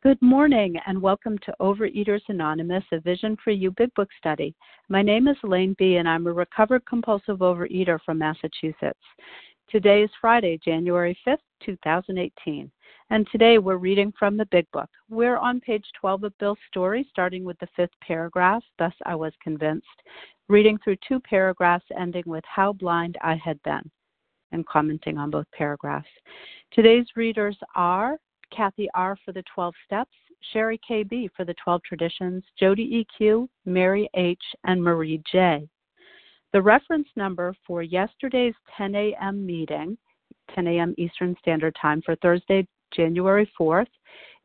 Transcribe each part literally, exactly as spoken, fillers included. Good morning and welcome to Overeaters Anonymous, A Vision for You Big Book Study. My name is Elaine B. and I'm a recovered compulsive overeater from Massachusetts. Today is Friday, January fifth, two thousand eighteen. And today we're reading from the Big Book. We're on page twelve of Bill's Story, starting with the fifth paragraph, Thus I Was Convinced, reading through two paragraphs ending with How Blind I Had Been, and commenting on both paragraphs. Today's readers are Kathy R. for the twelve Steps, Sherry K B for the twelve Traditions, Jody E Q, Mary H., and Marie J. The reference number for yesterday's ten a.m. meeting, ten a.m. Eastern Standard Time for Thursday, January fourth,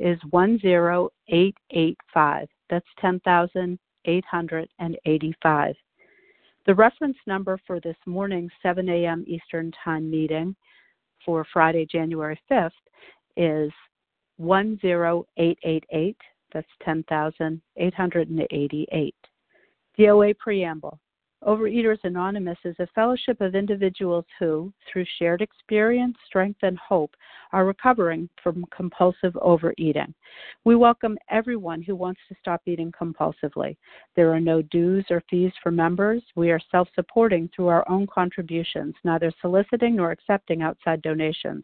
is one zero eight eight five. That's ten thousand eight hundred eighty-five. The reference number for this morning's seven a.m. Eastern Time meeting for Friday, January fifth, is one zero eight eight eight. That's ten thousand eight hundred eighty-eight. D O A Preamble. Overeaters Anonymous is a fellowship of individuals who, through shared experience, strength, and hope, are recovering from compulsive overeating. We welcome everyone who wants to stop eating compulsively. There are no dues or fees for members. We are self-supporting through our own contributions, neither soliciting nor accepting outside donations.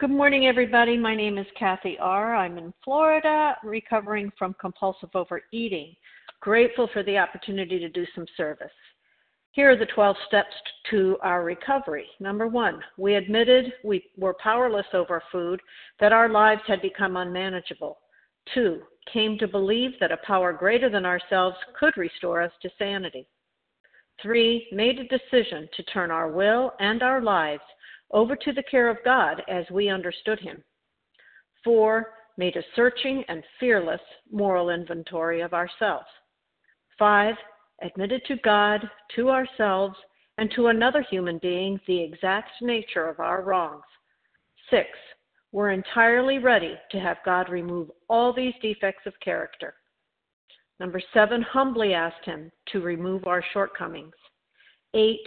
Good morning, everybody. My name is Kathy R. I'm in Florida, recovering from compulsive overeating. Grateful for the opportunity to do some service. Here are the twelve steps to our recovery. Number one, we admitted we were powerless over food, that our lives had become unmanageable. Two, came to believe that a power greater than ourselves could restore us to sanity. Three, made a decision to turn our will and our lives over to the care of God as we understood Him. Four, made a searching and fearless moral inventory of ourselves. Five, admitted to God, to ourselves, and to another human being the exact nature of our wrongs. Six, we're entirely ready to have God remove all these defects of character. Number seven, humbly asked Him to remove our shortcomings. Eight,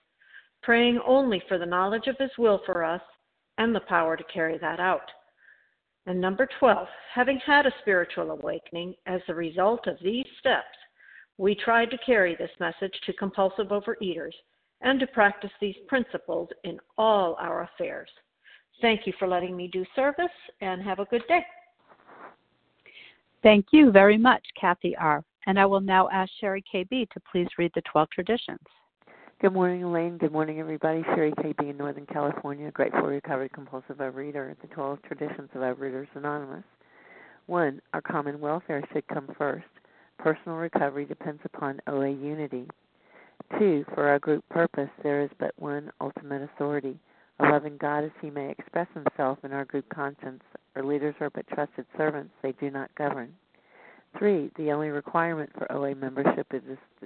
praying only for the knowledge of His will for us and the power to carry that out. And number twelve. Having had a spiritual awakening as a result of these steps, we tried to carry this message to compulsive overeaters and to practice these principles in all our affairs. Thank you for letting me do service and have a good day. Thank you very much, Kathy R. And I will now ask Sherry K B to please read the twelve traditions. Good morning, Elaine. Good morning, everybody. Sherry K B in Northern California, grateful recovered compulsive overeater at the twelve traditions of Overeaters Anonymous. One, our common welfare should come first. Personal recovery depends upon O A unity. Two, for our group purpose, there is but one ultimate authority, a loving God as He may express Himself in our group conscience. Our leaders are but trusted servants, they do not govern. Three, the only requirement for O A membership is a,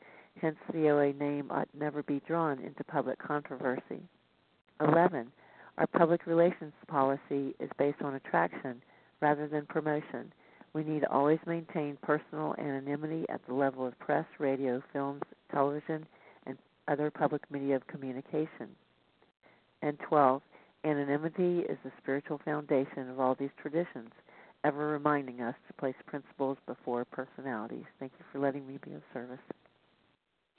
hence the O A name ought never be drawn into public controversy. Eleven, our public relations policy is based on attraction rather than promotion. We need to always maintain personal anonymity at the level of press, radio, films, television, and other public media of communication. And twelve, anonymity is the spiritual foundation of all these traditions, ever reminding us to place principles before personalities. Thank you for letting me be of service.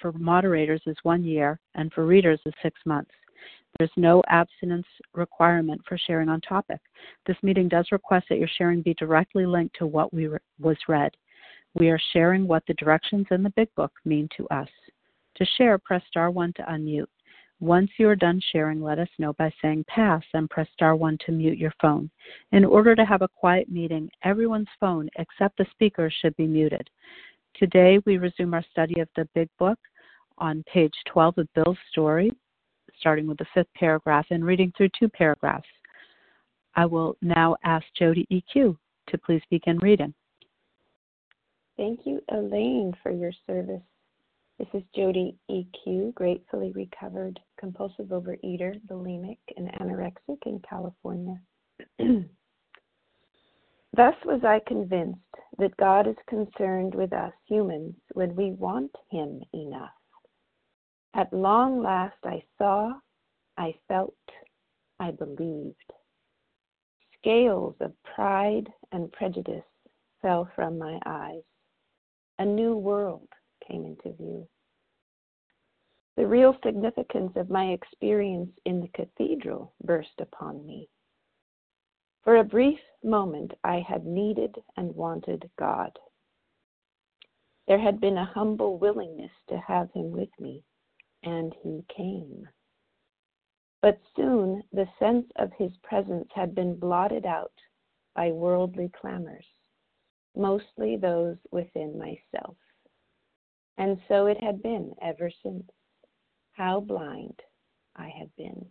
for moderators is one year, and for readers is six months. There's no abstinence requirement for sharing on topic. This meeting does request that your sharing be directly linked to what we re- was read. We are sharing what the directions in the Big Book mean to us. To share, press star one to unmute. Once you are done sharing, let us know by saying pass and press star one to mute your phone. In order to have a quiet meeting, everyone's phone except the speaker should be muted. Today, we resume our study of the Big Book on page twelve of Bill's Story, starting with the fifth paragraph and reading through two paragraphs. I will now ask Jody E Q to please begin reading. Thank you, Elaine, for your service. This is Jody E Q, gratefully recovered compulsive overeater, bulimic, and anorexic in California. Thus was I convinced that God is concerned with us humans when we want Him enough. At long last I saw, I felt, I believed. Scales of pride and prejudice fell from my eyes. A new world came into view. The real significance of my experience in the cathedral burst upon me. For a brief moment I had needed and wanted God. There had been a humble willingness to have Him with me, and He came. But soon the sense of His presence had been blotted out by worldly clamors, mostly those within myself. And so it had been ever since. How blind I had been.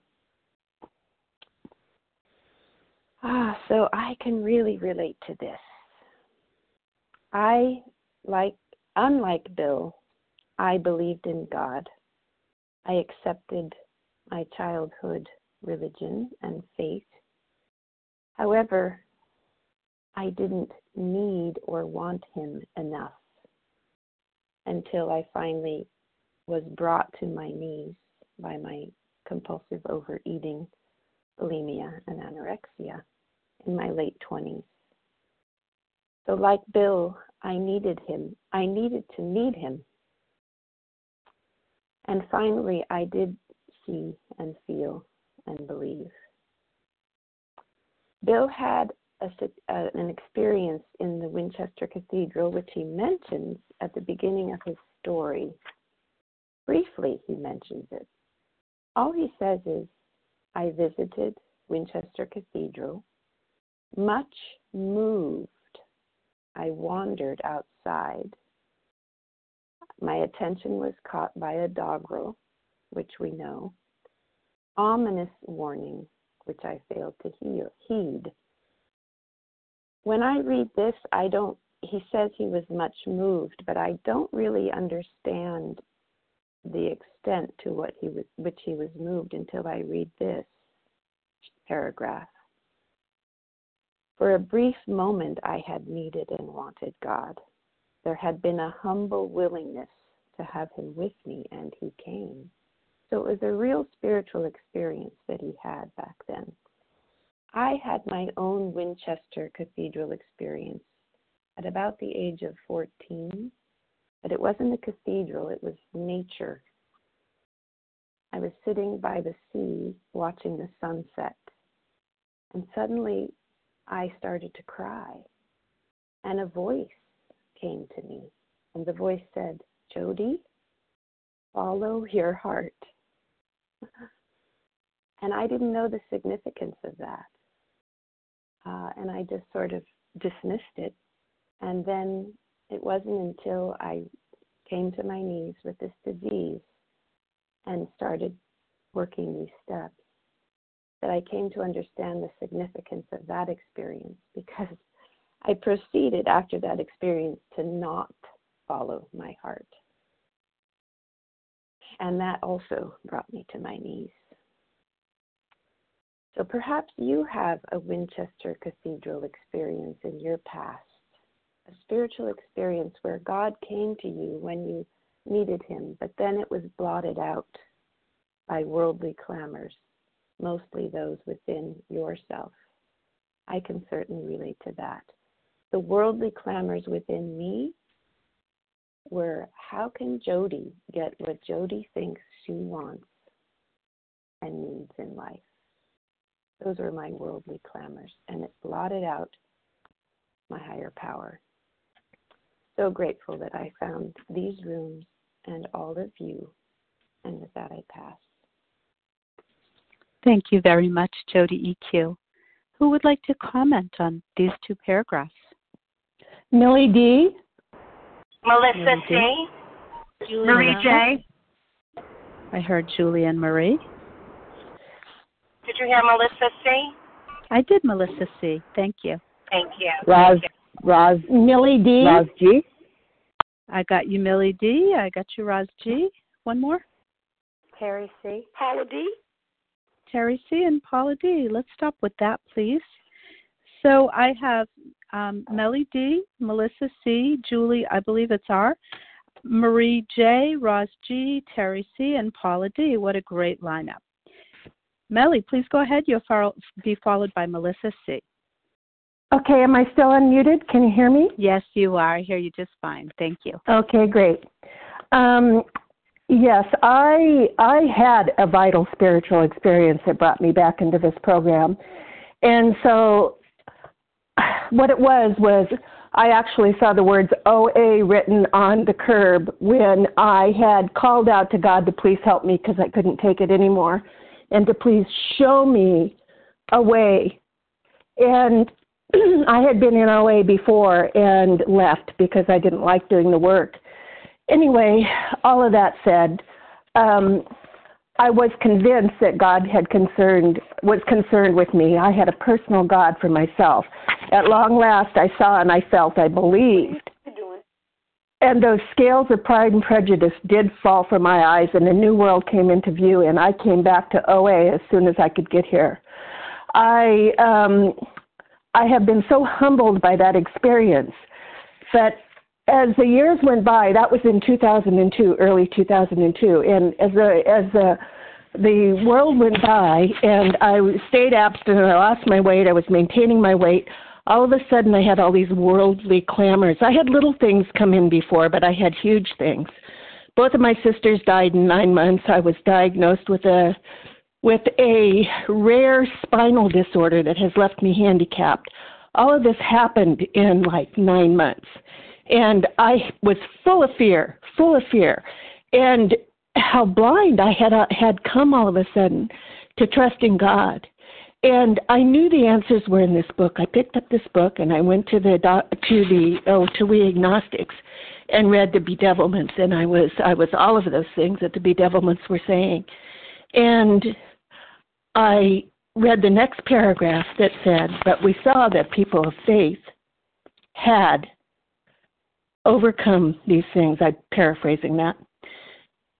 Ah, so I can really relate to this. I, like, unlike Bill, I believed in God. I accepted my childhood religion and faith. However, I didn't need or want Him enough until I finally was brought to my knees by my compulsive overeating, bulimia, and anorexia in my late twenties. So like Bill, I needed him. I needed to need Him. And finally, I did see and feel and believe. Bill had a, uh, an experience in the Winchester Cathedral, which he mentions at the beginning of his story. Briefly, he mentions it. All he says is, I visited Winchester Cathedral, much moved. I wandered outside. My attention was caught by a doggerel, which we know, ominous warning, which I failed to heed. When I read this, I don't, he says he was much moved, but I don't really understand the extent to what he was, which he was moved until I read this paragraph. For a brief moment I had needed and wanted God. There had been a humble willingness to have him with me, and he came. So it was a real spiritual experience that he had back then. I had my own Winchester Cathedral experience at about the age of fourteen, but it wasn't a cathedral, it was nature. I was sitting by the sea watching the sunset, and suddenly I started to cry, and a voice came to me, and the voice said, "Jody, follow your heart." And I didn't know the significance of that. Uh, and I just sort of dismissed it. And then it wasn't until I came to my knees with this disease and started working these steps that I came to understand the significance of that experience, because I proceeded after that experience to not follow my heart. And that also brought me to my knees. So perhaps you have a Winchester Cathedral experience in your past, a spiritual experience where God came to you when you needed him, but then it was blotted out by worldly clamors, mostly those within yourself. I can certainly relate to that. The worldly clamors within me were, how can Jody get what Jody thinks she wants and needs in life? Those were my worldly clamors, and it blotted out my higher power. So grateful that I found these rooms and all of you, and with that I pass. Thank you very much, Jody E Q. Who would like to comment on these two paragraphs? Millie D. Melissa C. Marie J. I heard Julie and Marie. Did you hear Melissa C? I did, Melissa C. Thank you. Thank you. Roz, Thank you. Roz, Millie D. Roz G. I got you, Millie D. I got you, Roz G. One more. Terry C. Paula D. Terry C. and Paula D. Let's stop with that, please. So I have um, Mellie D., Melissa C., Julie, I believe it's R., Marie J., Roz G., Terry C., and Paula D. What a great lineup. Mellie, please go ahead. You'll follow, be followed by Melissa C. Okay, am I still unmuted? Can you hear me? Yes, you are. I hear you just fine. Thank you. Okay, great. Um, yes, I I had a vital spiritual experience that brought me back into this program. And so what it was was I actually saw the words O A written on the curb when I had called out to God to please help me because I couldn't take it anymore, and to please show me a way. And I had been in O A before and left because I didn't like doing the work. Anyway, all of that said, um, I was convinced that God had concerned, was concerned with me. I had a personal God for myself. At long last, I saw and I felt, I believed. And those scales of pride and prejudice did fall from my eyes, and a new world came into view, and I came back to O A as soon as I could get here. I um, I have been so humbled by that experience that as the years went by, that was in two thousand two, early two thousand two, and as the, as the, the world went by and I stayed abstinent, I lost my weight, I was maintaining my weight, all of a sudden I had all these worldly clamors. I had little things come in before, but I had huge things. Both of my sisters died in nine months. I was diagnosed with a with a rare spinal disorder that has left me handicapped. All of this happened in like nine months. And I was full of fear, full of fear. And how blind I had had come all of a sudden to trusting God. And I knew the answers were in this book. I picked up this book and I went to the to the oh to We Agnostics and read the bedevilments, and I was I was all of those things that the bedevilments were saying. And I read the next paragraph that said, but we saw that people of faith had overcome these things. I'm paraphrasing that.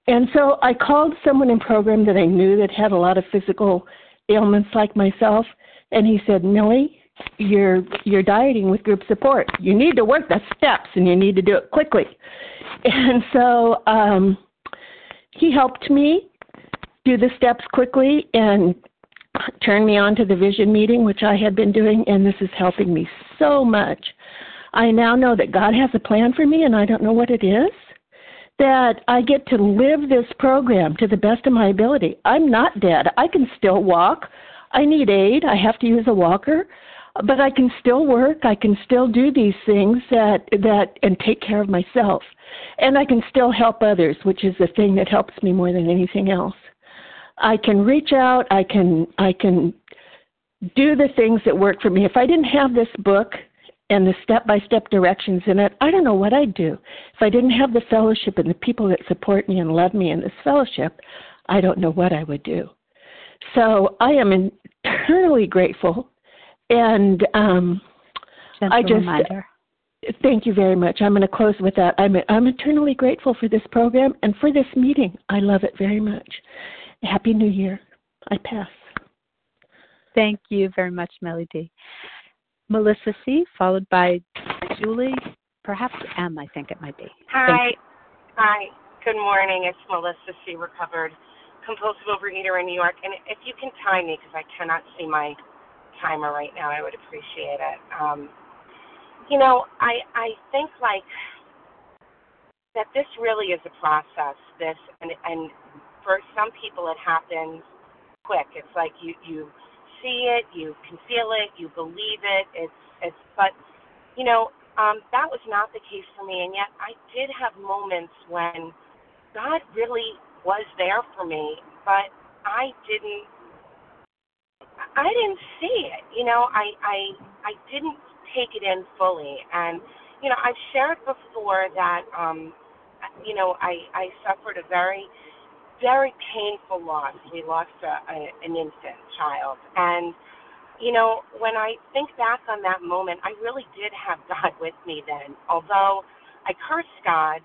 And so I called someone in program that I knew that had a lot of physical ailments like myself, and he said, Millie, you're you're dieting with group support. You need to work the steps, and you need to do it quickly. And so um, he helped me do the steps quickly and turned me on to the vision meeting, which I had been doing, and this is helping me so much. I now know that God has a plan for me, and I don't know what it is, that I get to live this program to the best of my ability. I'm not dead. I can still walk. I need aid. I have to use a walker, but I can still work. I can still do these things that that and take care of myself, and I can still help others, which is the thing that helps me more than anything else. I can reach out. I can I can do the things that work for me. If I didn't have this book and the step-by-step directions in it, I don't know what I'd do. If I didn't have the fellowship and the people that support me and love me in this fellowship, I don't know what I would do. So I am eternally grateful, and um, I just reminder. Thank you very much. I'm going to close with that. I'm I'm eternally grateful for this program and for this meeting. I love it very much. Happy New Year. I pass. Thank you very much, Melody. Melissa C., followed by Julie, perhaps M., I think it might be. Hi. Hi. Good morning. It's Melissa C., recovered compulsive overeater in New York. And if you can time me, because I cannot see my timer right now, I would appreciate it. Um, you know, I I think, like, that this really is a process. This and and for some people it happens quick. It's like you, you see it, you can feel it, you believe it. It's it's but you know um, that was not the case for me, and yet I did have moments when God really was there for me, but I didn't I didn't see it. You know, I I I didn't take it in fully, and you know I've shared before that um, you know I I suffered a very very painful loss. We lost a, a, an infant child. And, you know, when I think back on that moment, I really did have God with me then. Although I cursed God,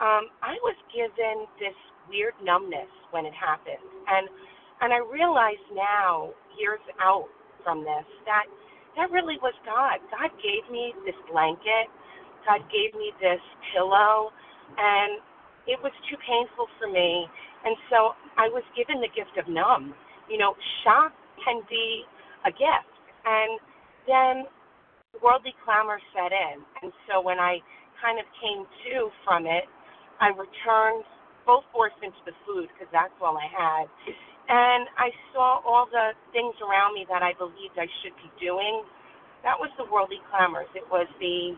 um, I was given this weird numbness when it happened. And and I realize now, years out from this, that that really was God. God gave me this blanket. God gave me this pillow. And it was too painful for me. And so I was given the gift of numb. You know, shock can be a gift. And then worldly clamor set in. And so when I kind of came to from it, I returned full force into the food because that's all I had. And I saw all the things around me that I believed I should be doing. That was the worldly clamors. It was the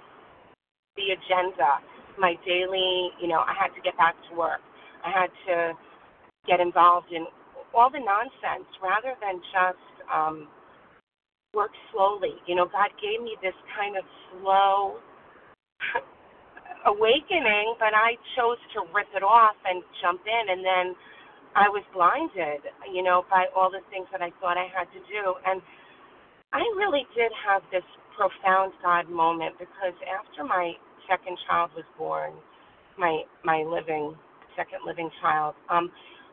the agenda, my daily, you know, I had to get back to work. I had to get involved in all the nonsense rather than just um, work slowly. You know, God gave me this kind of slow awakening, but I chose to rip it off and jump in, and then I was blinded, you know, by all the things that I thought I had to do. And I really did have this profound God moment because after my second child was born, my my living second living child, um,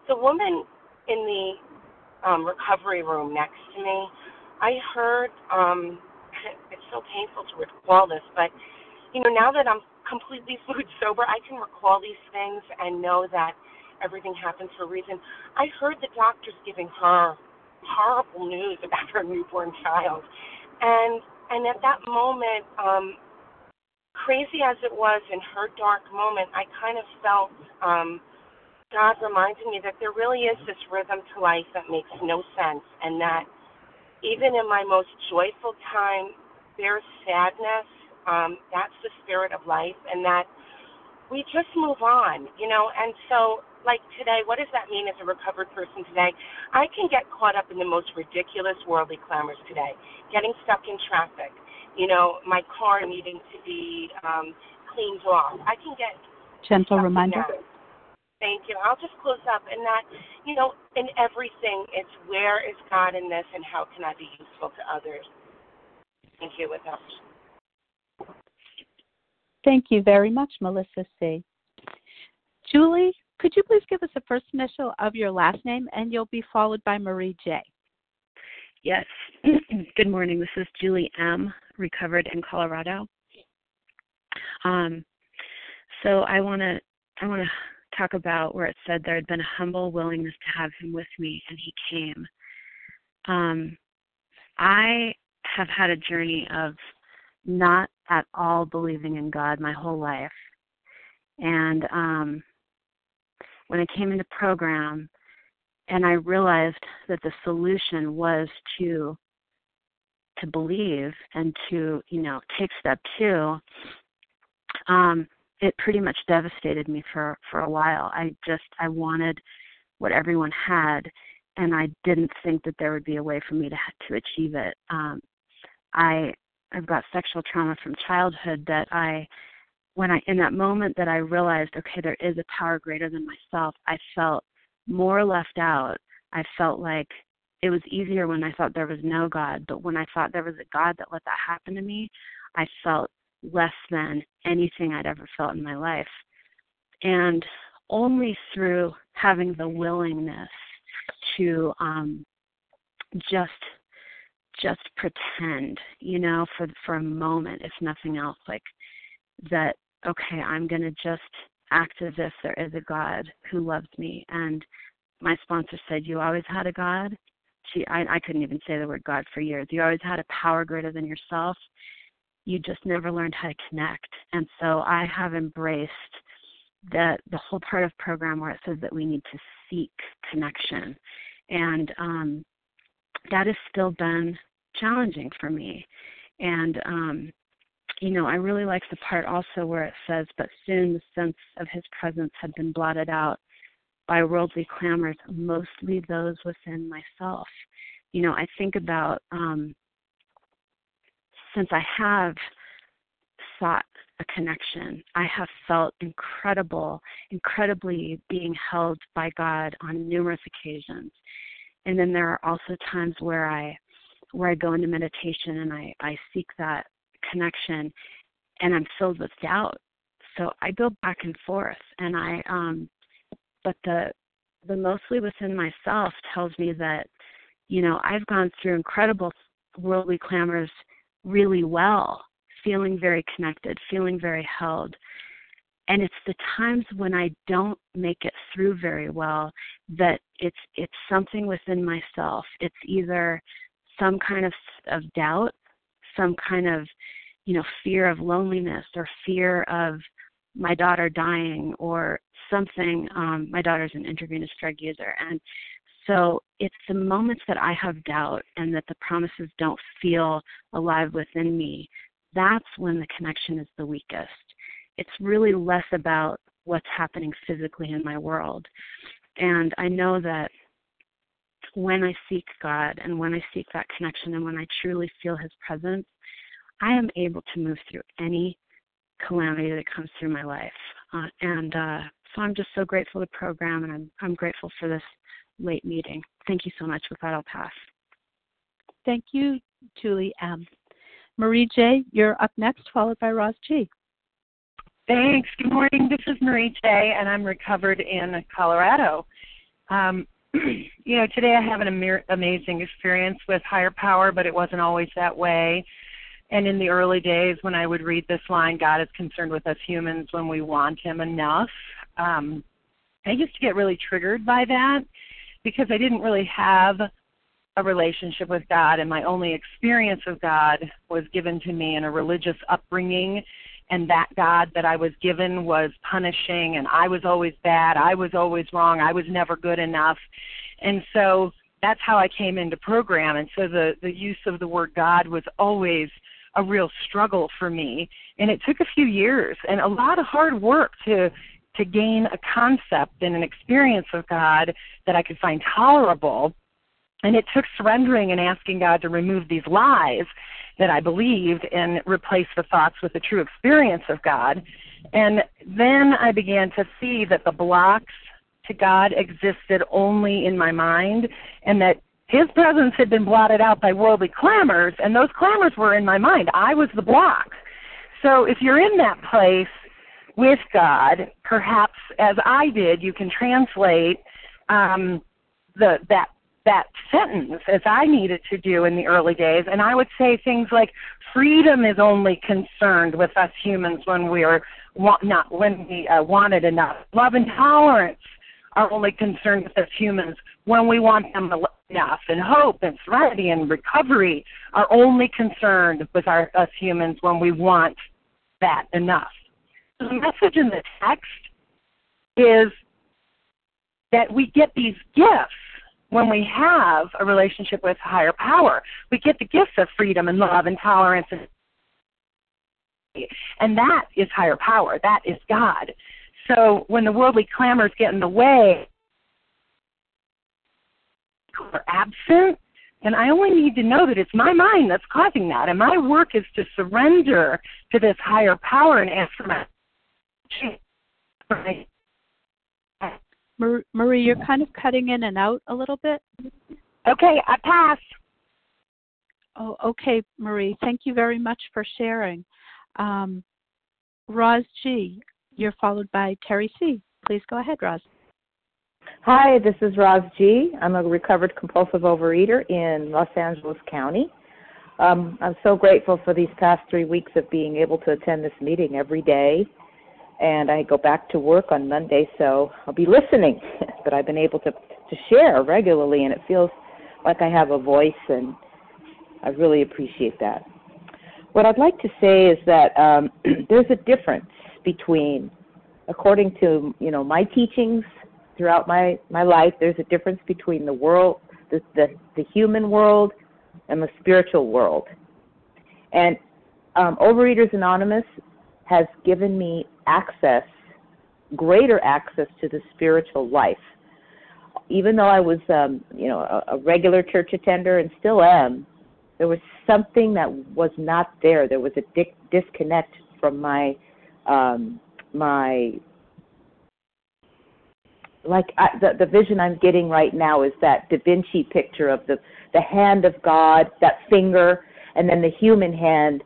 the woman in the um, recovery room next to me, I heard, um, it's so painful to recall this, but, you know, now that I'm completely food sober, I can recall these things and know that everything happens for a reason. I heard the doctors giving her horrible news about her newborn child. And, and at that moment, um, crazy as it was in her dark moment, I kind of felt um, God reminding me that there really is this rhythm to life that makes no sense, and that even in my most joyful time, there's sadness. Um, that's the spirit of life, and that we just move on, you know. And so, like today, what does that mean as a recovered person today? I can get caught up in the most ridiculous worldly clamors today, getting stuck in traffic. You know, my car needing to be um, cleaned off. I can get gentle reminder. Now. Thank you. I'll just close up, and that, you know, in everything, it's where is God in this, and how can I be useful to others? Thank you with us. Thank you very much, Melissa C. Julie, could you please give us the first initial of your last name, and you'll be followed by Marie J. Yes. Good morning. This is Julie M., recovered in Colorado. Um, so I want to I want to talk about where it said there had been a humble willingness to have him with me, and he came. Um, I have had a journey of not at all believing in God my whole life. And um, when I came into program, and I realized that the solution was to to believe and to, you know, take step two, um, it pretty much devastated me for, for a while. I just, I wanted what everyone had, and I didn't think that there would be a way for me to to achieve it. Um, I, I've got sexual trauma from childhood that I, when I, in that moment that I realized, okay, there is a power greater than myself, I felt more left out. I felt like it was easier when I thought there was no God, but when I thought there was a God that let that happen to me, I felt less than anything I'd ever felt in my life. And only through having the willingness to um, just just pretend, you know, for for a moment, if nothing else, like that, okay, I'm going to just act as if there is a God who loves me. And my sponsor said, you always had a God. She, I, I couldn't even say the word God for years. You always had a power greater than yourself. You just never learned how to connect. And so I have embraced that the whole part of program where it says that we need to seek connection. And um, that has still been challenging for me. And um you know, I really like the part also where it says, but soon the sense of his presence had been blotted out by worldly clamors, mostly those within myself. You know, I think about, um, since I have sought a connection, I have felt incredible, incredibly being held by God on numerous occasions. And then there are also times where I, where I go into meditation and I, I seek that connection, and I'm filled with doubt. So I go back and forth, and I um but the the mostly within myself tells me that, you know, I've gone through incredible worldly clamors really well, feeling very connected, feeling very held. And it's the times when I don't make it through very well that it's it's something within myself. It's either some kind of of doubt, some kind of, you know, fear of loneliness or fear of my daughter dying or something. Um, my daughter's an intravenous drug user. And so it's the moments that I have doubt and that the promises don't feel alive within me. That's when the connection is the weakest. It's really less about what's happening physically in my world. And I know that when I seek God and when I seek that connection and when I truly feel his presence, I am able to move through any calamity that comes through my life. Uh, and uh, so I'm just so grateful to the program, and I'm, I'm grateful for this late meeting. Thank you so much. With that, I'll pass. Thank you, Julie M. Marie J., you're up next, followed by Roz G. Thanks. Good morning. This is Marie J., and I'm recovered in Colorado. Um, You know, today I have an am- amazing experience with higher power, but it wasn't always that way. And in the early days when I would read this line, God is concerned with us humans when we want him enough, um, I used to get really triggered by that because I didn't really have a relationship with God, and my only experience of God was given to me in a religious upbringing, and that God that I was given was punishing, and I was always bad, I was always wrong, I was never good enough. And so that's how I came into program, and so the, the use of the word God was always a real struggle for me, and it took a few years and a lot of hard work to to gain a concept and an experience of God that I could find tolerable. And it took surrendering and asking God to remove these lies that I believed and replace the thoughts with the true experience of God. And then I began to see that the blocks to God existed only in my mind, and that his presence had been blotted out by worldly clamors, and those clamors were in my mind. I was the block. So if you're in that place with God, perhaps as I did, you can translate um, the that that sentence, as I needed to do in the early days. And I would say things like, freedom is only concerned with us humans when we are wa- not when we uh, want it enough. Love and tolerance are only concerned with us humans when we want them enough. And hope and serenity and recovery are only concerned with our, us humans when we want that enough. So the message in the text is that we get these gifts when we have a relationship with higher power. We get the gifts of freedom and love and tolerance. And, and that is higher power. That is God. So when the worldly clamors get in the way, we're absent, and I only need to know that it's my mind that's causing that, and my work is to surrender to this higher power and ask for my change. Marie, you're kind of cutting in and out a little bit. Okay, I pass. Oh, okay, Marie. Thank you very much for sharing. Um, Roz G., you're followed by Terry C. Please go ahead, Roz. Hi, this is Roz G. I'm a recovered compulsive overeater in Los Angeles County. Um, I'm so grateful for these past three weeks of being able to attend this meeting every day. And I go back to work on Monday, so I'll be listening. But I've been able to, to share regularly, and it feels like I have a voice, and I really appreciate that. What I'd like to say is that um, there's a difference between, according to you know my teachings throughout my, my life, there's a difference between the world, the, the, the human world, and the spiritual world. And um, Overeaters Anonymous has given me access, greater access to the spiritual life. Even though I was, um, you know, a, a regular church attender and still am, there was something that was not there. There was a di- disconnect from my, um, my, like I, the, the vision I'm getting right now is that Da Vinci picture of the, the hand of God, that finger, and then the human hand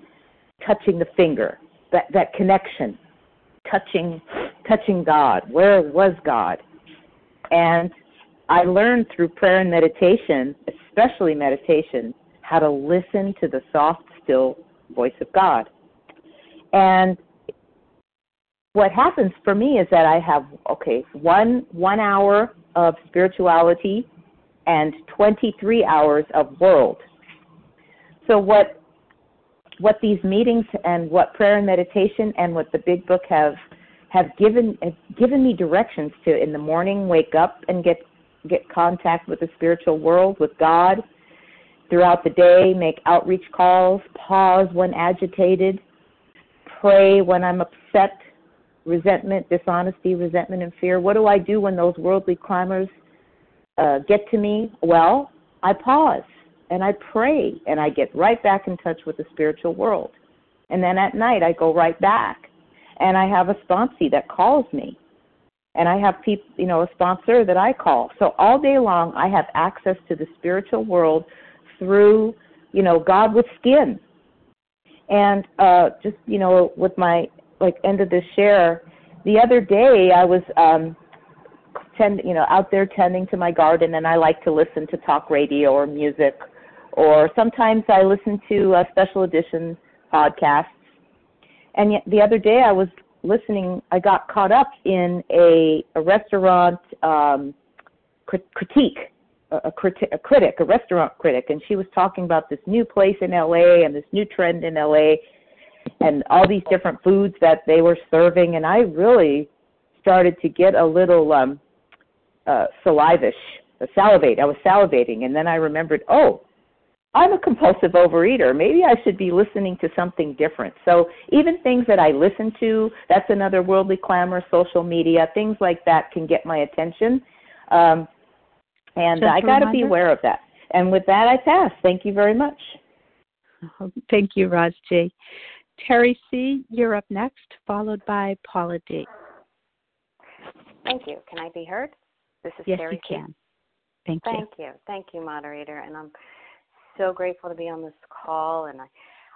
touching the finger. That, that connection, touching touching God. Where was God? And I learned through prayer and meditation, especially meditation, how to listen to the soft, still voice of God. And what happens for me is that I have, okay, one one hour of spirituality and twenty-three hours of world. So what What these meetings and what prayer and meditation and what the Big Book have have given have given me directions to in the morning, wake up and get get contact with the spiritual world, with God. Throughout the day, make outreach calls, pause when agitated, pray when I'm upset, resentment, dishonesty, resentment, and fear. What do I do when those worldly clamors uh, get to me? Well, I pause. And I pray, and I get right back in touch with the spiritual world. And then at night, I go right back, and I have a sponsee that calls me, and I have people, you know, a sponsor that I call. So all day long, I have access to the spiritual world through, you know, God with skin. And uh, just, you know, with my like end of the share, the other day I was um, tend, you know, out there tending to my garden, and I like to listen to talk radio or music. Or sometimes I listen to uh, special edition podcasts. And yet the other day I was listening, I got caught up in a, a restaurant um, crit- critique, a, a, criti- a critic, a restaurant critic. And she was talking about this new place in L A and this new trend in L A and all these different foods that they were serving. And I really started to get a little um, uh, salivish, salivate. I was salivating. And then I remembered, oh, I'm a compulsive overeater. Maybe I should be listening to something different. So even things that I listen to, that's another worldly clamor, social media, things like that can get my attention. Um, and Just I got to be aware of that. And with that, I pass. Thank you very much. Oh, thank you, Roz G. Terry C., you're up next, followed by Paula D. Thank you. Can I be heard? This is yes, Terry C. Yes, you can. Thank, Thank you. you. Thank you, moderator. And I'm so grateful to be on this call, and I,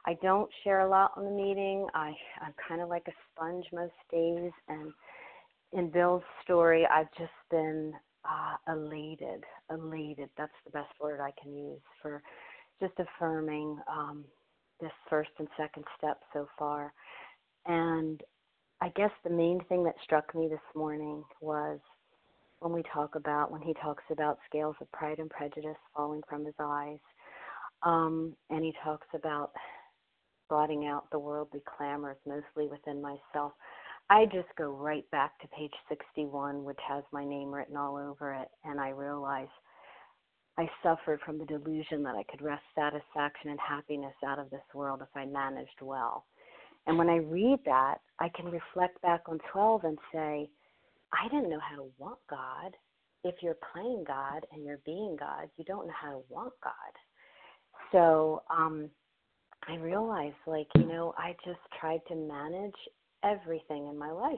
I don't share a lot on the meeting. I, I'm kind of like a sponge most days, and in Bill's story, I've just been uh, elated, elated. That's the best word I can use for just affirming um, this first and second step so far. And I guess the main thing that struck me this morning was when we talk about, when he talks about scales of pride and prejudice falling from his eyes, um, and he talks about blotting out the worldly clamors, mostly within myself. I just go right back to page sixty-one, which has my name written all over it, and I realize I suffered from the delusion that I could wrest satisfaction and happiness out of this world if I managed well. And when I read that, I can reflect back on twelve and say, I didn't know how to want God. If you're playing God and you're being God, you don't know how to want God. So um, I realized, like, you know, I just tried to manage everything in my life.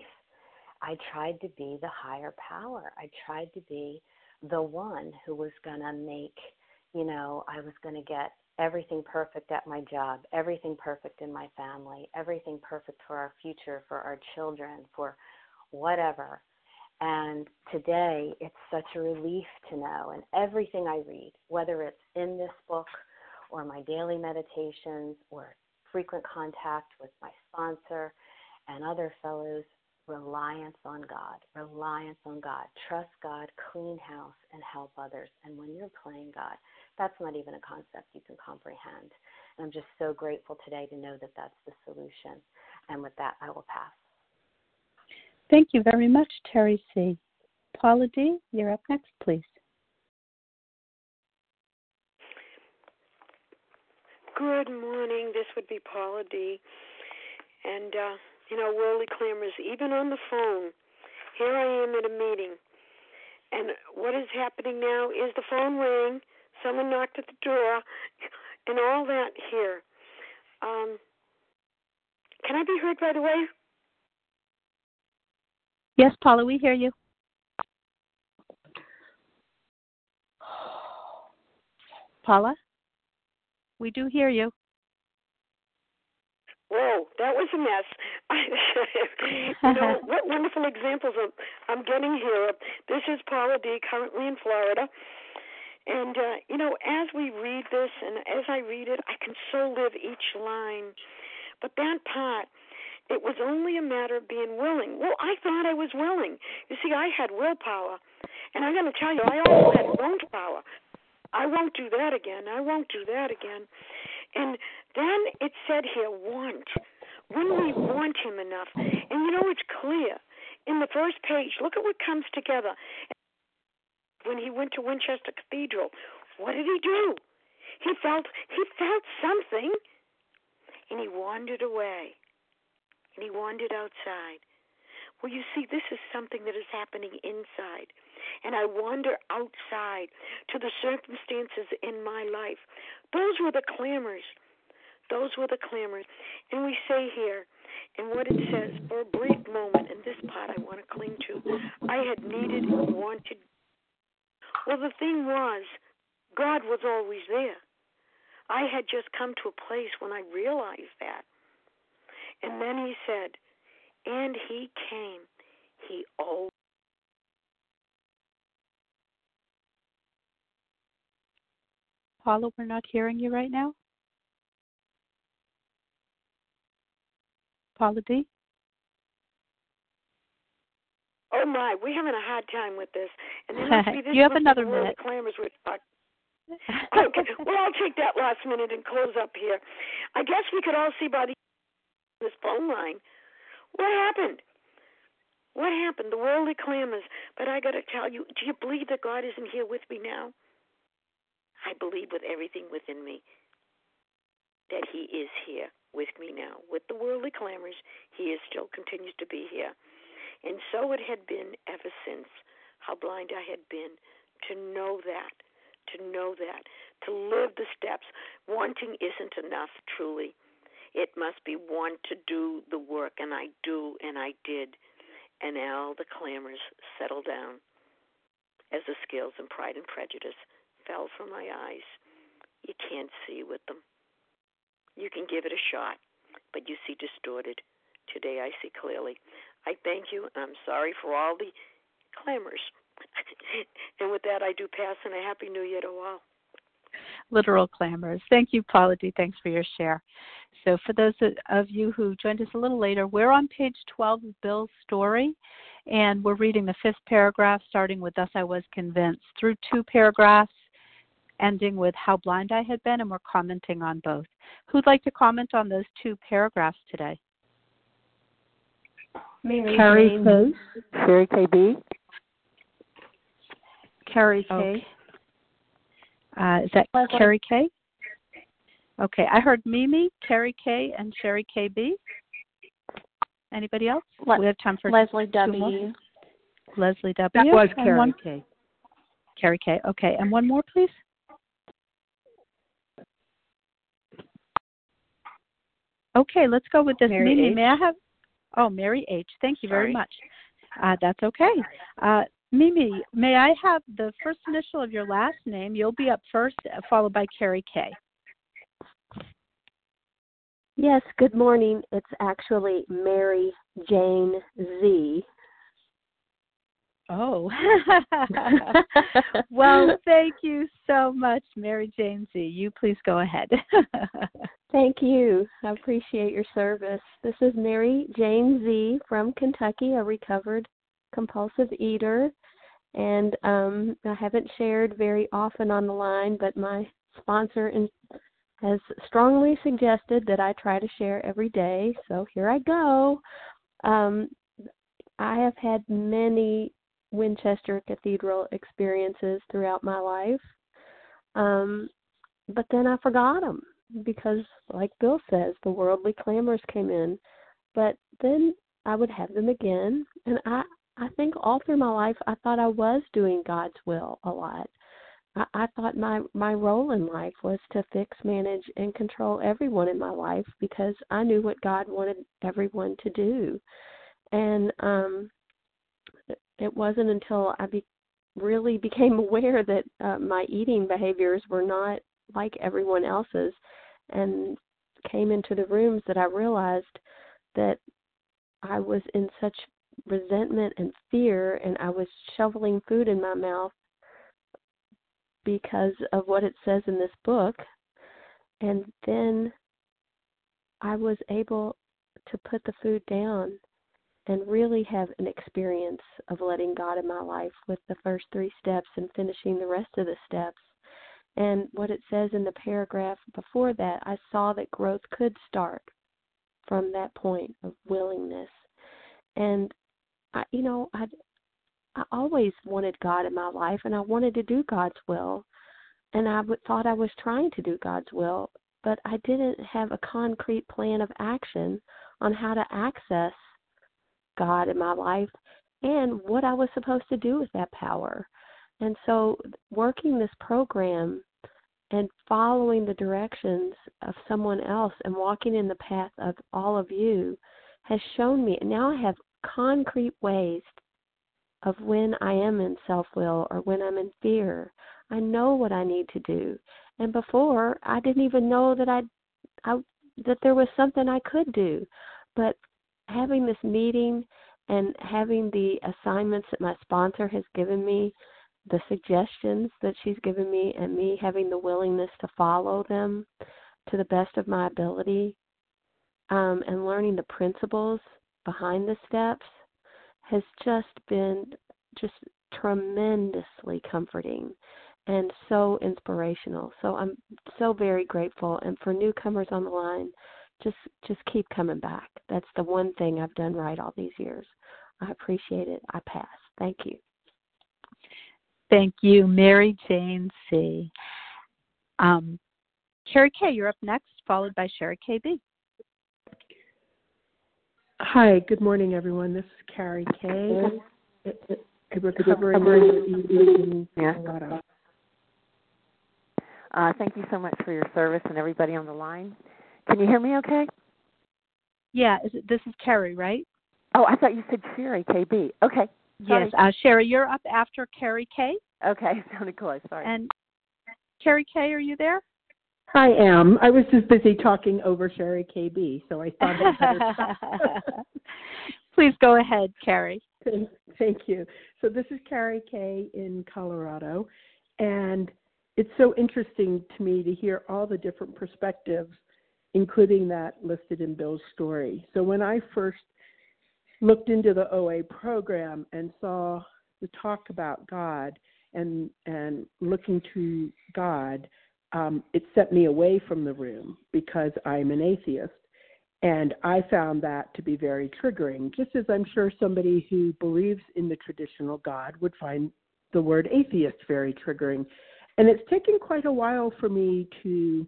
I tried to be the higher power. I tried to be the one who was going to make, you know, I was going to get everything perfect at my job, everything perfect in my family, everything perfect for our future, for our children, for whatever. And today it's such a relief to know, and everything I read, whether it's in this book or my daily meditations or frequent contact with my sponsor and other fellows, reliance on God, reliance on God, trust God, clean house, and help others. And when you're playing God, that's not even a concept you can comprehend. And I'm just so grateful today to know that that's the solution. And with that, I will pass. Thank you very much, Terry C. Paula D., you're up next, please. Good morning. This would be Paula D. And, uh, you know, worldly clamors, even on the phone. Here I am at a meeting. And what is happening now is the phone rang. Someone knocked at the door, and all that here. Um, can I be heard right away? Yes, Paula, we hear you. Paula, we do hear you. Whoa, that was a mess. You know, what wonderful examples of, I'm getting here. This is Paula D., currently in Florida. And, uh, you know, as we read this and as I read it, I can so live each line. But that part, it was only a matter of being willing. Well, I thought I was willing. You see, I had willpower. And I'm going to tell you, I also had won't power. I won't do that again. I won't do that again. And then it said here, want. When we want him enough. And, you know, it's clear. In the first page, look at what comes together. When he went to Winchester Cathedral, what did he do? He felt he felt something, and he wandered away, and he wandered outside. Well, you see, this is something that is happening inside, and I wander outside to the circumstances in my life. Those were the clamors. Those were the clamors. And we say here, and what it says, for a brief moment, and this part I want to cling to, I had needed and wanted. Well, the thing was, God was always there. I had just come to a place when I realized that. And then he said, and he came. He always. Paula, we're not hearing you right now. Paula D.? Oh, my, we're having a hard time with this. And then must be this you have another minute. Clamors with, uh, okay, well, I'll take that last minute and close up here. I guess we could all see by the this phone line. What happened? What happened? The worldly clamors. But I got to tell you, do you believe that God isn't here with me now? I believe with everything within me that he is here with me now. With the worldly clamors, he is still continues to be here. And so it had been ever since, how blind I had been to know that, to know that, to live the steps. Wanting isn't enough, truly. It must be want to do the work, and I do, and I did. And all the clamors settled down as the scales and pride and prejudice fell from my eyes. You can't see with them. You can give it a shot, but you see distorted. Today I see clearly. I thank you, and I'm sorry for all the clamors. And with that, I do pass, and a Happy New Year to all. Literal clamors. Thank you, Paula D. Thanks for your share. So for those of you who joined us a little later, we're on page twelve of Bill's Story, and we're reading the fifth paragraph, starting with Thus I Was Convinced, through two paragraphs, ending with How Blind I Had Been, and we're commenting on both. Who'd like to comment on those two paragraphs today? Mary Carrie K. Carrie K B. Carrie K. Okay. Uh, is that Leslie. Carrie K? Okay, I heard Mimi, Carrie K, and Sherry K B. Anybody else? Le- we have time for Leslie W. More. Leslie W. That was Carrie one- K. Carrie K. Okay, and one more, please. Okay, let's go with this. Mary Mimi, H. may I have? Oh, Mary H. Thank you Sorry. very much. Uh, that's okay. Uh, Mimi, may I have the first initial of your last name? You'll be up first, followed by Carrie K. Yes, good morning. It's actually Mary Jane Z. Oh. Well, thank you so much, Mary Jane Z. You please go ahead. Thank you. I appreciate your service. This is Mary Jane Z from Kentucky, a recovered compulsive eater, and um, I haven't shared very often on the line, but my sponsor in, has strongly suggested that I try to share every day, so here I go. Um, I have had many Winchester Cathedral experiences throughout my life, um, but then I forgot them because, like Bill says, the worldly clamors came in, but then I would have them again, and I I think all through my life, I thought I was doing God's will a lot. I, I thought my, my role in life was to fix, manage, and control everyone in my life because I knew what God wanted everyone to do. And um, it wasn't until I be, really became aware that uh, my eating behaviors were not like everyone else's and came into the rooms that I realized that I was in such resentment and fear, and I was shoveling food in my mouth because of what it says in this book. And then I was able to put the food down and really have an experience of letting God in my life with the first three steps and finishing the rest of the steps. And what it says in the paragraph before that, I saw that growth could start from that point of willingness. And I, you know, I, I always wanted God in my life, and I wanted to do God's will, and I w- thought I was trying to do God's will, but I didn't have a concrete plan of action on how to access God in my life and what I was supposed to do with that power. And so working this program and following the directions of someone else and walking in the path of all of you has shown me, and now I have concrete ways of when I am in self-will or when I'm in fear. I know what I need to do. And before, I didn't even know that I, I that there was something I could do. But having this meeting and having the assignments that my sponsor has given me, the suggestions that she's given me, and me having the willingness to follow them to the best of my ability, Um, and learning the principles behind the steps has just been just tremendously comforting and so inspirational. So I'm so very grateful. And for newcomers on the line, just just keep coming back. That's the one thing I've done right all these years. I appreciate it. I pass. Thank you. Thank you, Mary Jane C. Um, Carrie K., you're up next, followed by Sherry K B. Hi, good morning, everyone. This is Carrie K. A recovering Colorado. Uh, thank you so much for your service and everybody on the line. Can you hear me okay? Yeah, is it, this is Carrie, right? Oh, I thought you said Sherry K B. Okay. Sorry. Yes, uh, Sherry, you're up after Carrie K. Okay, sounded close. Sorry. And Carrie K, are you there? I am. I was just busy talking over Sherry K B, so I thought that better. Please go ahead, Carrie. Thank you. So this is Carrie Kay in Colorado, and it's so interesting to me to hear all the different perspectives, including that listed in Bill's story. So when I first looked into the O A program and saw the talk about God and and looking to God, um, it set me away from the room because I'm an atheist. And I found that to be very triggering, just as I'm sure somebody who believes in the traditional God would find the word atheist very triggering. And it's taken quite a while for me to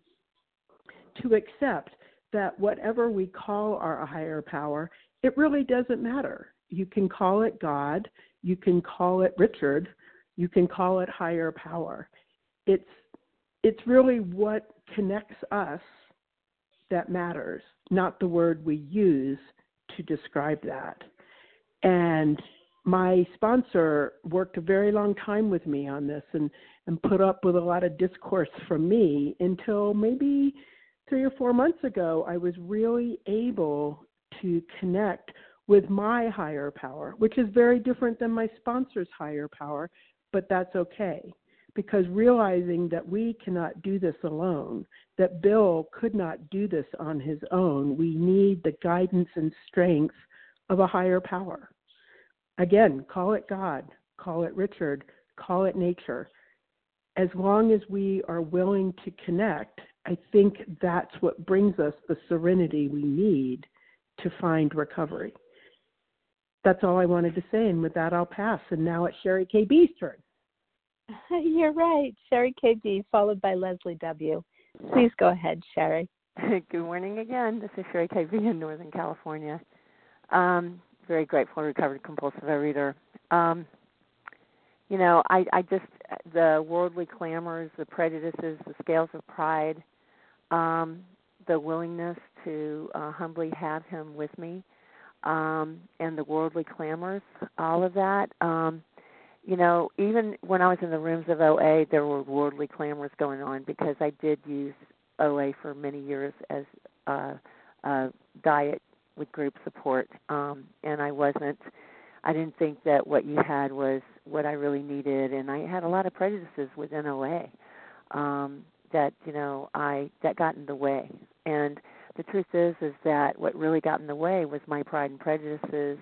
to accept that whatever we call our higher power, it really doesn't matter. You can call it God, you can call it Richard, you can call it higher power. It's it's really what connects us that matters, not the word we use to describe that. And my sponsor worked a very long time with me on this and, and put up with a lot of discourse from me until maybe three or four months ago, I was really able to connect with my higher power, which is very different than my sponsor's higher power, but that's okay. Because realizing that we cannot do this alone, that Bill could not do this on his own, we need the guidance and strength of a higher power. Again, call it God, call it Richard, call it nature. As long as we are willing to connect, I think that's what brings us the serenity we need to find recovery. That's all I wanted to say, and with that, I'll pass. And now it's Sherry K B's turn. You're right. Sherry K B, followed by Leslie W. Please go ahead, Sherry. Good morning again. This is Sherry K B in Northern California. Um, very grateful, recovered compulsive reader. Um, you know, I, I just, the worldly clamors, the prejudices, the scales of pride, um, the willingness to uh, humbly have him with me, um, and the worldly clamors, all of that. Um, You know, even when I was in the rooms of O A, there were worldly clamors going on because I did use O A for many years as a, a diet with group support, um, and I wasn't, I didn't think that what you had was what I really needed, and I had a lot of prejudices within O A um, that, you know, I that got in the way. And the truth is, is that what really got in the way was my pride and prejudices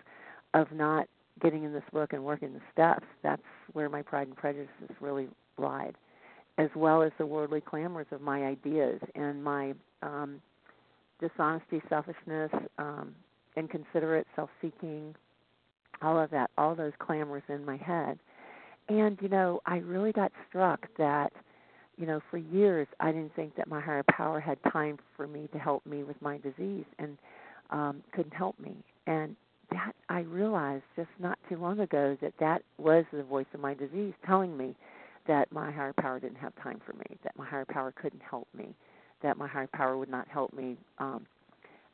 of not getting in this book and working the steps. That's where my pride and prejudices really lied, as well as the worldly clamors of my ideas and my um, dishonesty, selfishness, um, inconsiderate, self-seeking, all of that, all those clamors in my head. And, you know, I really got struck that, you know, for years I didn't think that my higher power had time for me to help me with my disease and um, couldn't help me. And that I realized just not too long ago that that was the voice of my disease telling me that my higher power didn't have time for me, that my higher power couldn't help me, that my higher power would not help me um,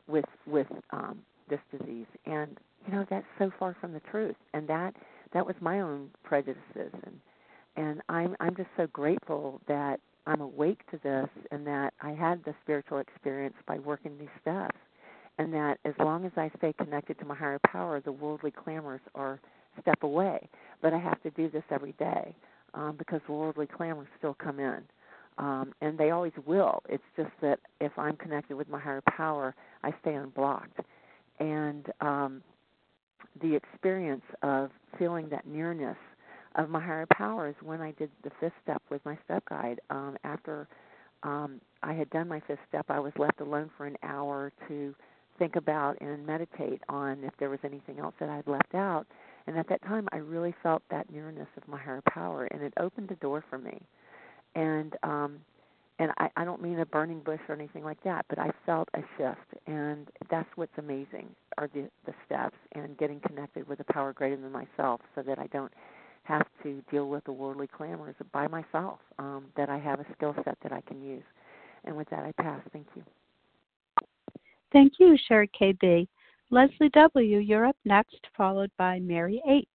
with with um, this disease. And, you know, that's so far from the truth. And that that was my own prejudices. And and I'm I'm just so grateful that I'm awake to this and that I had the spiritual experience by working these steps. And that as long as I stay connected to my higher power, the worldly clamors are a step away. But I have to do this every day um, because the worldly clamors still come in. Um, and they always will. It's just that if I'm connected with my higher power, I stay unblocked. And um, the experience of feeling that nearness of my higher power is when I did the fifth step with my step guide. Um, after um, I had done my fifth step, I was left alone for an hour to think about and meditate on if there was anything else that I'd left out. And at that time, I really felt that nearness of my higher power, and it opened the door for me. And um, and I, I don't mean a burning bush or anything like that, but I felt a shift, and that's what's amazing are the, the steps and getting connected with a power greater than myself so that I don't have to deal with the worldly clamors by myself, um, that I have a skill set that I can use. And with that, I pass. Thank you. Thank you, Sherry K B. Leslie W., you're up next, followed by Mary H.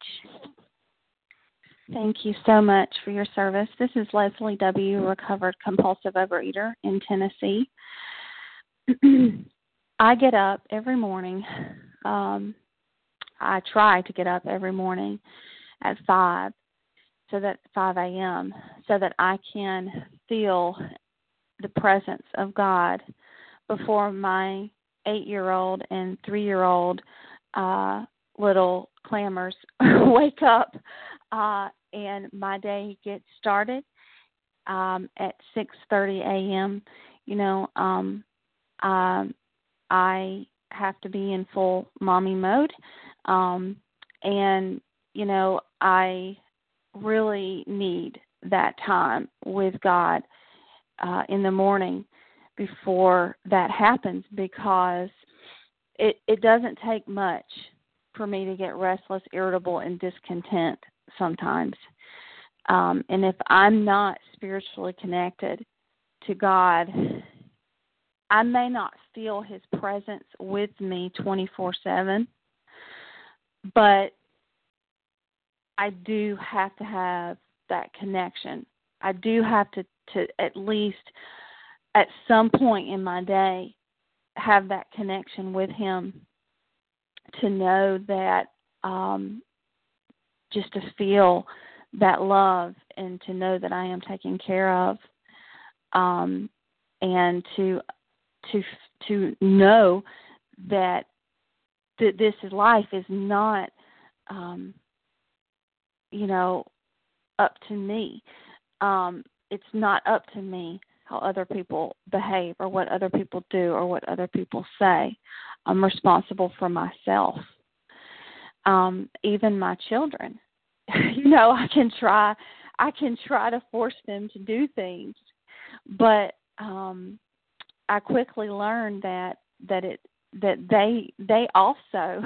Thank you so much for your service. This is Leslie W., recovered compulsive overeater in Tennessee. I get up every morning um, I try to get up every morning at five, so that five a.m., so that I can feel the presence of God before my eight-year-old and three-year-old uh, little clamors wake up, uh, and my day gets started um, at six thirty a.m. You know, um, um, I have to be in full mommy mode, um, and, you know, I really need that time with God uh, in the morning before that happens, because it, it doesn't take much for me to get restless, irritable, and discontent sometimes. Um, and if I'm not spiritually connected to God, I may not feel His presence with me twenty-four seven, but I do have to have that connection. I do have to, to at least at some point in my day have that connection with Him, to know that, um, just to feel that love and to know that I am taken care of, um, and to to to know that th- this life is not, um, you know, up to me. Um, it's not up to me how other people behave or what other people do or what other people say. I'm responsible for myself, um, even my children. You know, I can try, I can try to force them to do things, but um, I quickly learned that that it that they they also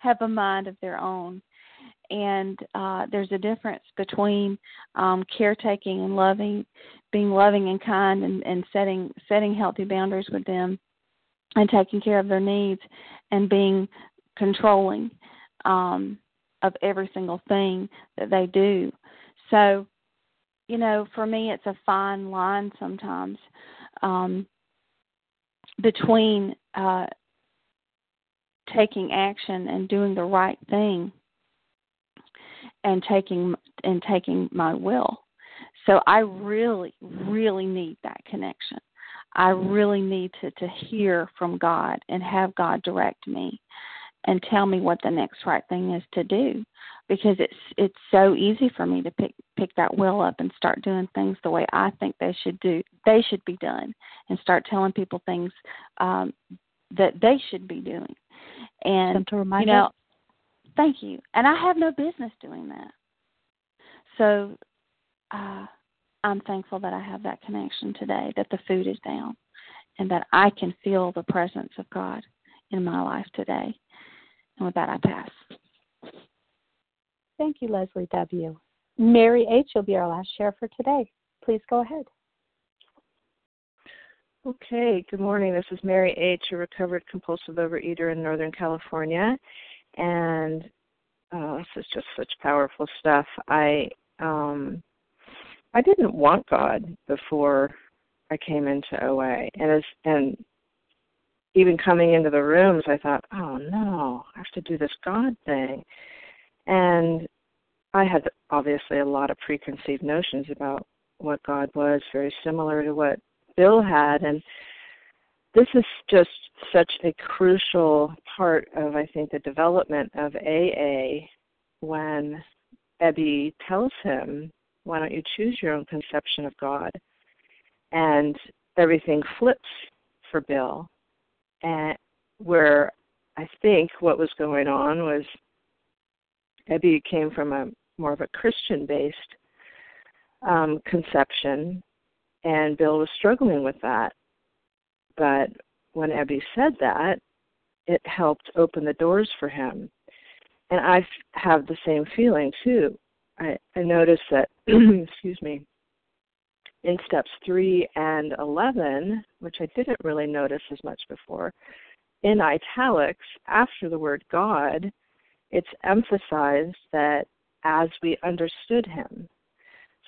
have a mind of their own. And uh, there's a difference between um, caretaking and loving, being loving and kind, and, and setting setting healthy boundaries with them, and taking care of their needs, and being controlling um, of every single thing that they do. So, you know, for me, it's a fine line sometimes um, between uh, taking action and doing the right thing, and taking and taking my will. So I really, really need that connection. I really need to, to hear from God and have God direct me and tell me what the next right thing is to do, because it's it's so easy for me to pick pick that will up and start doing things the way I think they should do they should be done, and start telling people things um, that they should be doing. And to remind you know, thank you. And I have no business doing that. So uh, I'm thankful that I have that connection today, that the food is down, and that I can feel the presence of God in my life today. And with that, I pass. Thank you, Leslie W. Mary H. will be our last share for today. Please go ahead. Okay. Good morning. This is Mary H., a recovered compulsive overeater in Northern California. And uh, this is just such powerful stuff. I um, I didn't want God before I came into O A, and as, and even coming into the rooms, I thought, oh no, I have to do this God thing. And I had obviously a lot of preconceived notions about what God was, very similar to what Bill had, and this is just such a crucial part of, I think, the development of A A, when Ebby tells him, why don't you choose your own conception of God? And everything flips for Bill, and where I think what was going on was Ebby came from a more of a Christian-based um, conception, and Bill was struggling with that. But when Ebby said that, it helped open the doors for him. And I f- have the same feeling, too. I, I noticed that, excuse me, in steps three and eleven, which I didn't really notice as much before, in italics, after the word God, it's emphasized that as we understood Him.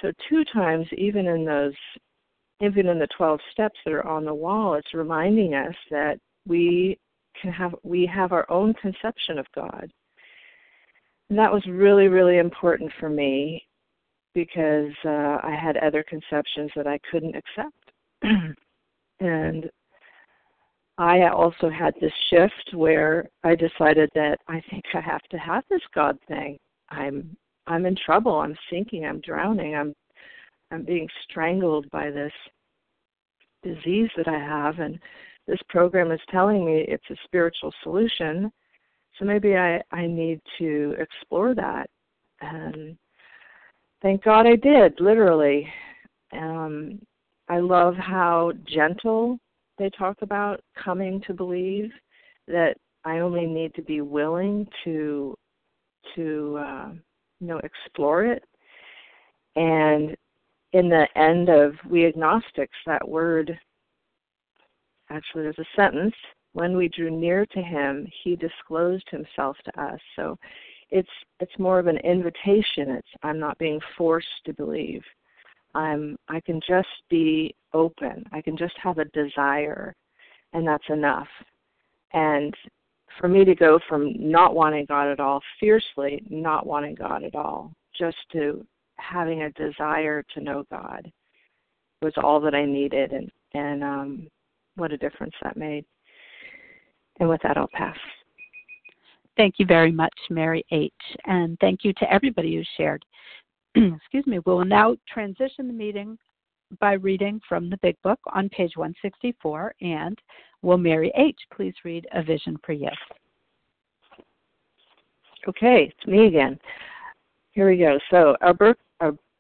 So two times, even in those Even in the twelve steps that are on the wall, it's reminding us that we can have we have our own conception of God. And that was really, really important for me because uh, I had other conceptions that I couldn't accept. And I also had this shift where I decided that I think I have to have this God thing. I'm I'm in trouble. I'm sinking. I'm drowning. I'm I'm being strangled by this disease that I have, and this program is telling me it's a spiritual solution. So maybe I, I need to explore that. And thank God I did, literally. Um, I love how gentle they talk about coming to believe, that I only need to be willing to, to uh, you know, explore it. And in the end of We Agnostics, that word, actually there's a sentence, when we drew near to him, he disclosed himself to us. So it's it's more of an invitation. It's I'm not being forced to believe. I'm I can just be open. I can just have a desire, and that's enough. And for me to go from not wanting God at all, fiercely not wanting God at all, just to having a desire to know God was all that I needed, and, and um, what a difference that made. And with that, I'll pass. Thank you very much, Mary H., and thank you to everybody who shared. Excuse me. We will now transition the meeting by reading from the Big Book on page one sixty-four, and will Mary H. please read A Vision for You? Okay, it's me again. Here we go. So our book, our